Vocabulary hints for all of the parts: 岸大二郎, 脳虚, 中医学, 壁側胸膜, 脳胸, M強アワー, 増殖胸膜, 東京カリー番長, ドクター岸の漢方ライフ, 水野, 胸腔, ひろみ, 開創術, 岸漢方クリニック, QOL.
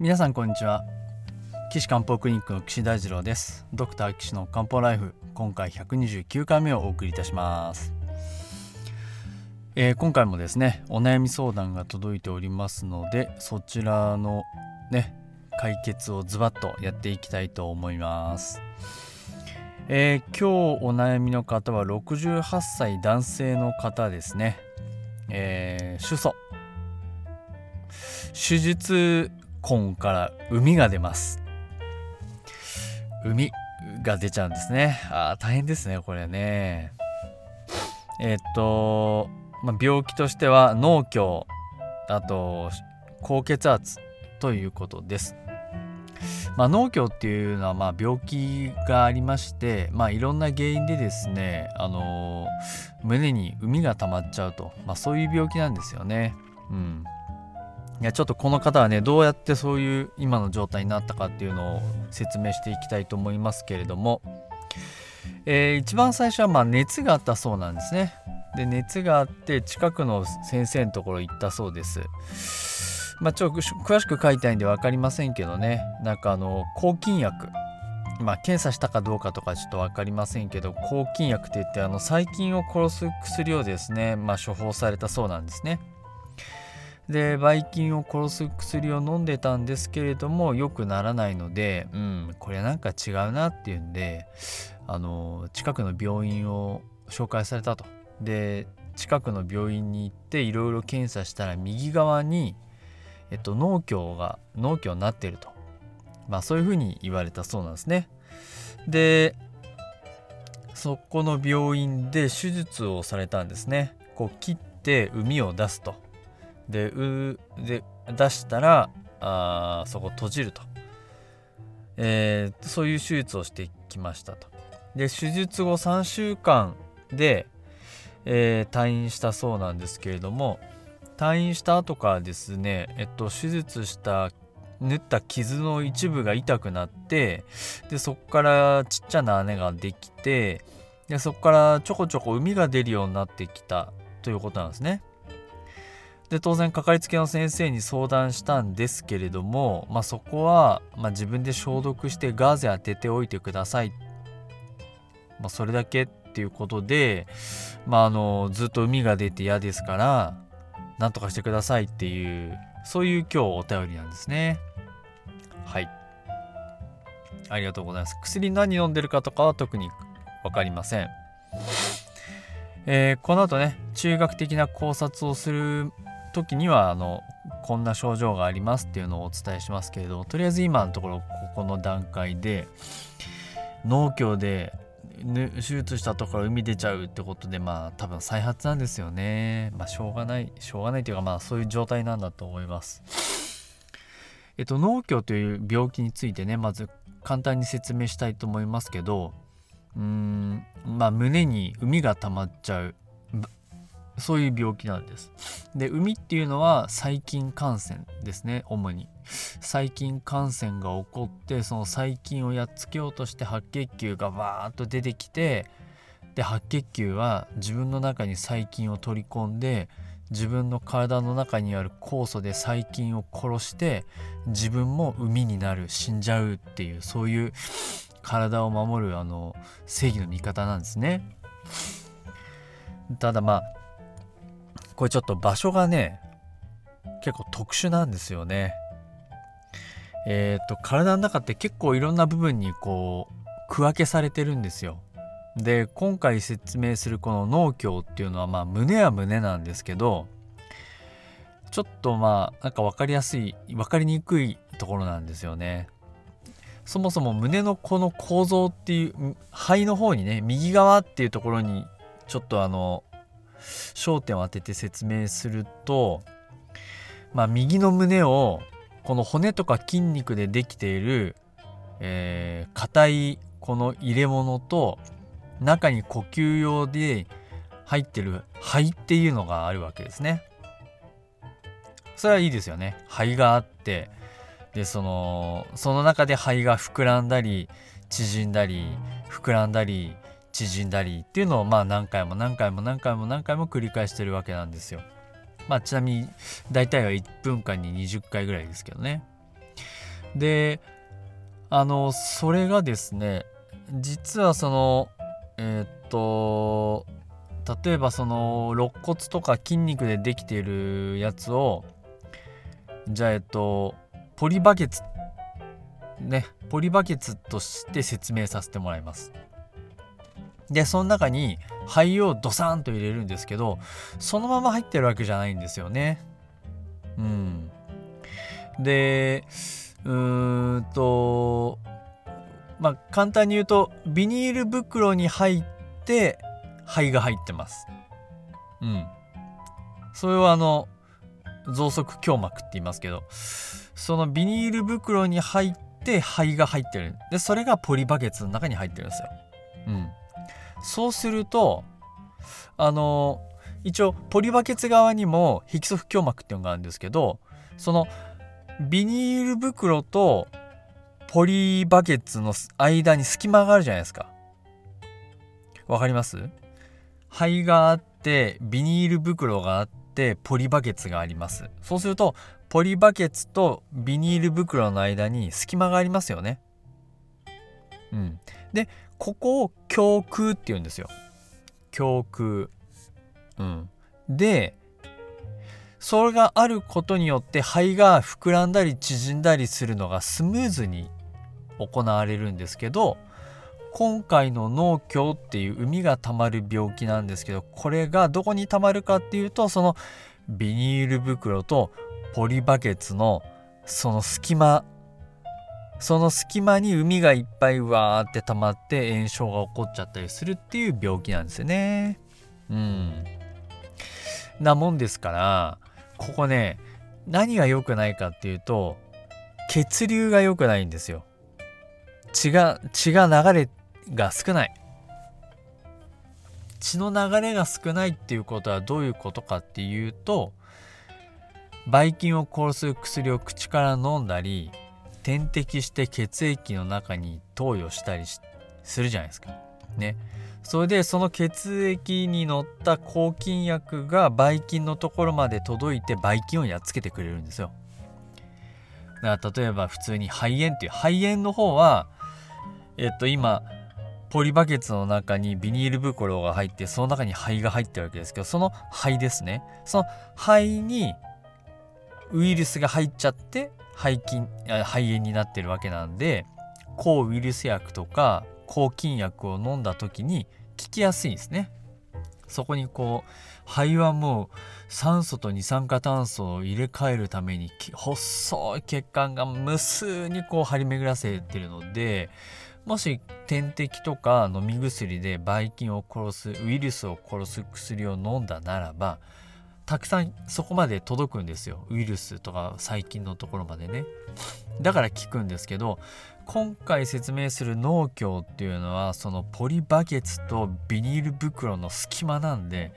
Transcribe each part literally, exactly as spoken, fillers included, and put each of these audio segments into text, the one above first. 皆さんこんにちは。岸漢方クリニックの岸大二郎です。ドクター岸の漢方ライフ、今回ひゃくにじゅうきゅうかいめをお送りいたします。えー、今回もですね、お悩み相談が届いておりますので、そちらのね解決をズバッとやっていきたいと思います。えー、今日お悩みの方はろくじゅうはっさい男性の方ですね。えー、主訴手術根から膿が出ます。膿が出ちゃうんですね。あ大変ですねこれね。えー、っと、まあ、病気としては脳虚、あと高血圧ということです。まあ、脳虚っていうのはまあ病気がありまして、まあ、いろんな原因でですね、あのー、胸に膿が溜まっちゃうと、まあ、そういう病気なんですよね。うん、いやちょっとこの方はね、どうやってそういう今の状態になったかっていうのを説明していきたいと思いますけれども、えー、一番最初はまあ熱があったそうなんですね。で熱があって近くの先生のところ行ったそうです。まあ、ちょっと詳しく書いたいんで分かりませんけどね、なんかあの抗菌薬、まあ、検査したかどうかとかちょっと分かりませんけど、抗菌薬っていってあの細菌を殺す薬をですね、まあ、処方されたそうなんですね。でばい菌を殺す薬を飲んでたんですけれども、よくならないので、うん、これなんか違うなっていうんで、あの近くの病院を紹介されたと。で近くの病院に行っていろいろ検査したら、右側にえっと、脳虚が脳虚になっていると、まあ、そういうふうに言われたそうなんですね。でそこの病院で手術をされたんですね。こう切って膿を出すと。で、うで出したらあそこ閉じると、えー、そういう手術をしてきましたと。で手術後さんしゅうかんで、えー、退院したそうなんですけれども、退院した後からですね、えっと、手術した縫った傷の一部が痛くなって、でそこからちっちゃな穴ができて、でそこからちょこちょこ膿が出るようになってきたということなんですね。で当然かかりつけの先生に相談したんですけれども、まあ、そこは、まあ、自分で消毒してガーゼ当てておいてください、まあ、それだけっていうことで、まあ、あのずっと膿が出て嫌ですからなんとかしてくださいっていう、そういう今日お便りなんですね。はい、ありがとうございます。薬何飲んでるかとかは特に分かりません。えー、この後ね中学的な考察をする時にはあのこんな症状がありますっていうのをお伝えしますけれど、とりあえず今のところここの段階で脳虚で手術したところ膿出ちゃうってことで、まあ多分再発なんですよね。まあしょうがないしょうがないというか、まあそういう状態なんだと思います。えっと脳虚という病気についてね、まず簡単に説明したいと思いますけど、うーんまあ胸に膿が溜まっちゃう、そういう病気なんです。で膿っていうのは細菌感染ですね。主に細菌感染が起こって、その細菌をやっつけようとして白血球がバーッと出てきて、で白血球は自分の中に細菌を取り込んで、自分の体の中にある酵素で細菌を殺して、自分も膿になる、死んじゃうっていう、そういう体を守るあの正義の味方なんですね。ただまあこれちょっと場所がね結構特殊なんですよね。えー、と体の中って結構いろんな部分にこう区分けされてるんですよ。で今回説明するこの脳虚っていうのは、まあ胸は胸なんですけど、ちょっとまあなんか分かりやすい分かりにくいところなんですよね。そもそも胸のこの構造っていう肺の方にね、右側っていうところにちょっとあの焦点を当てて説明すると、まあ、右の胸をこの骨とか筋肉でできている、えー、硬いこの入れ物と、中に呼吸用で入ってる肺っていうのがあるわけですね。それはいいですよね。肺があって、でそのその中で肺が膨らんだり縮んだり膨らんだり縮んだりっていうのを、まあ何回も何回も何回も何回も繰り返してるわけなんですよ。まあちなみに大体はいっぷんかんににじゅっかいぐらいですけどね。で、あのそれがですね、実はそのえー、っと例えばその肋骨とか筋肉でできているやつを、じゃあえっとポリバケツねポリバケツとして説明させてもらいます。でその中に肺をドサンと入れるんですけど、そのまま入ってるわけじゃないんですよね。うんでうーんとまあ簡単に言うと、ビニール袋に入って肺が入ってます。うんそれはあの増殖胸膜って言いますけど、そのビニール袋に入って肺が入ってる。でそれがポリバケツの中に入ってるんですよ。うんそうするとあの一応ポリバケツ側にも壁側胸膜っていうのがあるんですけど、そのビニール袋とポリバケツの間に隙間があるじゃないですか。わかります？肺があってビニール袋があってポリバケツがあります。そうするとポリバケツとビニール袋の間に隙間がありますよね。うんでここを胸腔って言うんですよ。胸腔。うん。で、それがあることによって肺が膨らんだり縮んだりするのがスムーズに行われるんですけど、今回の脳胸っていう膿がたまる病気なんですけど、これがどこにたまるかっていうと、そのビニール袋とポリバケツのその隙間、その隙間に膿がいっぱいわーって溜まって炎症が起こっちゃったりするっていう病気なんですよね。うん。なもんですから、ここね、何が良くないかっていうと、血流が良くないんですよ。血が、血が流れが少ない。血の流れが少ないっていうことはどういうことかっていうと、ばい菌を殺す薬を口から飲んだり、点滴して血液の中に投与したりしするじゃないですかね。それでその血液に乗った抗菌薬がばい菌のところまで届いてばい菌をやっつけてくれるんですよ。だから例えば普通に肺炎っていう肺炎の方はえっと今ポリバケツの中にビニール袋が入って、その中に肺が入ってるわけですけど、その肺ですね、その肺にウイルスが入っちゃって肺菌、肺炎になってるわけなんで、抗ウイルス薬とか抗菌薬を飲んだ時に効きやすいんですね。そこにこう肺はもう酸素と二酸化炭素を入れ替えるために細い血管が無数にこう張り巡らせてるので、もし点滴とか飲み薬でばい菌を殺す、ウイルスを殺す薬を飲んだならば、たくさんそこまで届くんですよ。ウイルスとか細菌のところまでね。だから効くんですけど、今回説明する脳胸っていうのはそのポリバケツとビニール袋の隙間なんで、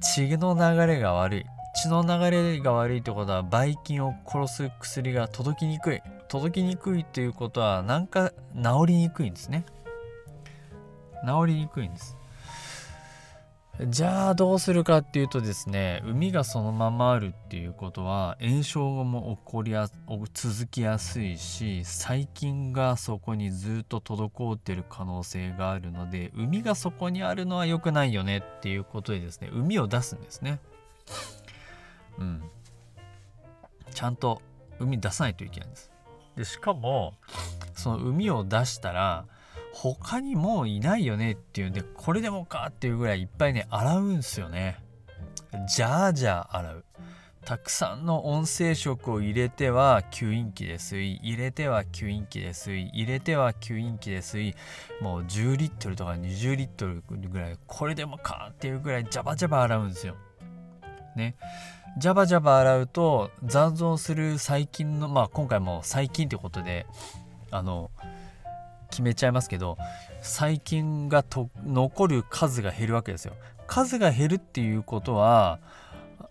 血の流れが悪い。血の流れが悪いってことはばい菌を殺す薬が届きにくい。届きにくいっていうことはなんか治りにくいんですね。治りにくいんです。じゃあどうするかっていうとですね、膿がそのままあるっていうことは炎症も起こりや続きやすいし、細菌がそこにずっと滞っている可能性があるので、膿がそこにあるのは良くないよねっていうことでですね、膿を出すんですね。うんちゃんと膿出さないといけないんです。でしかもその膿を出したら他にもういないよねっていうんで、これでもかっていうぐらいいっぱいね洗うんすよね。じゃあじゃあ洗う。たくさんの音声食を入れては吸引器で吸い、入れては吸引器で吸い、入れては吸引器で吸い、もうじゅうリットルとかにじゅうリットルぐらい、これでもかっていうぐらいジャバジャバ洗うんですよね。ジャバジャバ洗うと残存する細菌の、まあ今回も細菌ってことであの決めちゃいますけど、細菌がと残る数が減るわけですよ。数が減るっていうことは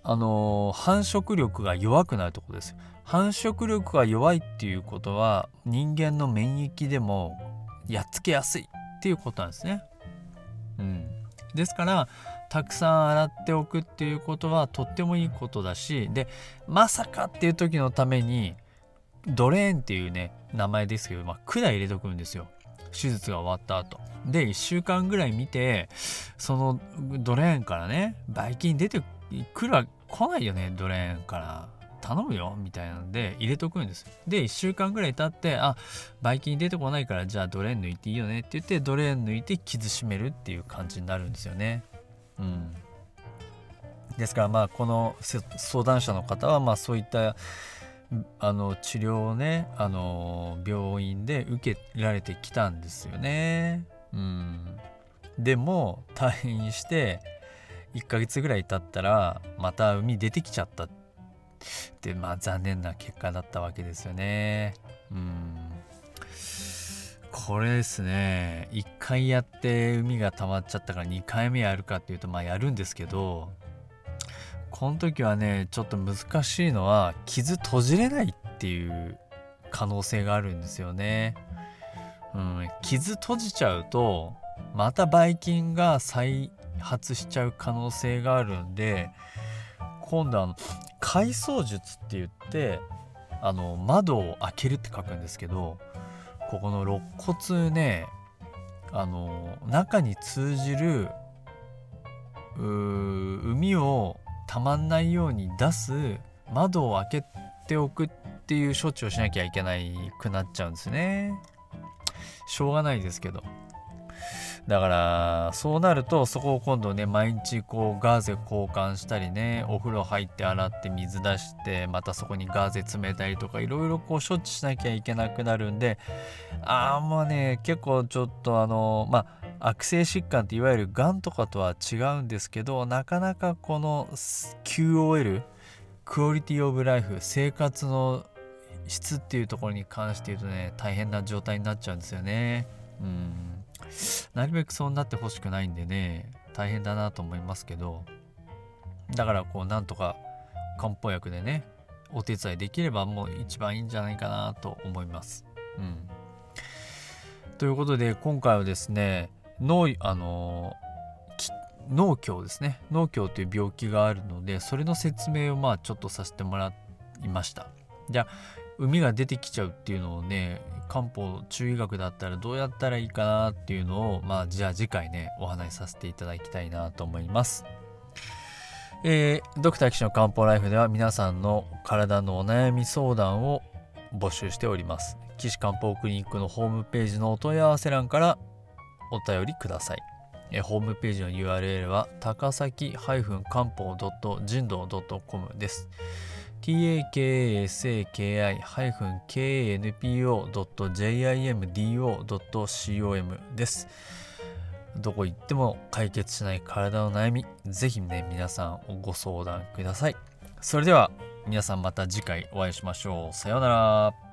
あの繁殖力が弱くなるところです。繁殖力が弱いっていうことは人間の免疫でもやっつけやすいっていうことなんですね。うん、ですからたくさん洗っておくっていうことはとってもいいことだし、でまさかっていう時のためにドレーンっていうね名前ですけど、まあ、管入れとくんですよ、手術が終わった後でいっしゅうかんぐらい見て、そのドレーンからねばい菌出てくら来ないよね、ドレーンから頼むよみたいなので入れとくんですよ。でいっしゅうかんぐらい経って、あばい菌出てこないからじゃあドレーン抜いていいよねって言ってドレーン抜いて傷締めるっていう感じになるんですよね。うん、ですからまあこの相談者の方はまあそういったあの治療をねあの病院で受けられてきたんですよね。うん、でも退院していっかげつぐらい経ったらまた海出てきちゃったで、まあ残念な結果だったわけですよね。うん、これですね、いっかいやって海が溜まっちゃったからにかいめやるかっていうとまあやるんですけど、この時はねちょっと難しいのは傷閉じれないっていう可能性があるんですよね。うん、傷閉じちゃうとまたばい菌が再発しちゃう可能性があるんで、今度は開創術って言ってあの窓を開けるって書くんですけど、ここの肋骨ねあの中に通じるう海をたまんないように出す窓を開けておくっていう処置をしなきゃいけないくなっちゃうんですね。しょうがないですけど、だからそうなるとそこを今度ね毎日こうガーゼ交換したりね、お風呂入って洗って水出してまたそこにガーゼ詰めたりとかいろいろこう処置しなきゃいけなくなるんで、ああもうね結構ちょっとあのまあ悪性疾患っていわゆるがんとかとは違うんですけど、なかなかこの キューオーエル クオリティオブライフ生活の質っていうところに関して言うとね大変な状態になっちゃうんですよね。うんなるべくそうなってほしくないんでね大変だなと思いますけど、だからこうなんとか漢方薬でねお手伝いできればもう一番いいんじゃないかなと思います。うん、ということで今回はですね脳あの脳鏡ですね脳鏡という病気があるので、それの説明をまあちょっとさせてもらいました。じゃあ海が出てきちゃうっていうのをね漢方中医学だったらどうやったらいいかなっていうのをまあじゃあ次回ねお話しさせていただきたいなと思います。えー、ドクター岸の漢方ライフでは皆さんの体のお悩み相談を募集しております。岸漢方クリニックのホームページのお問い合わせ欄からお便りください。えー、ホームページの ユーアールエル はたかさきかんぽう じんどう どっと こむ です。タカサキ ケーエヌピーオー ドット ジムドット コム です。どこ行っても解決しない体の悩み、ぜひね皆さんご相談ください。それでは皆さんまた次回お会いしましょう。さようなら。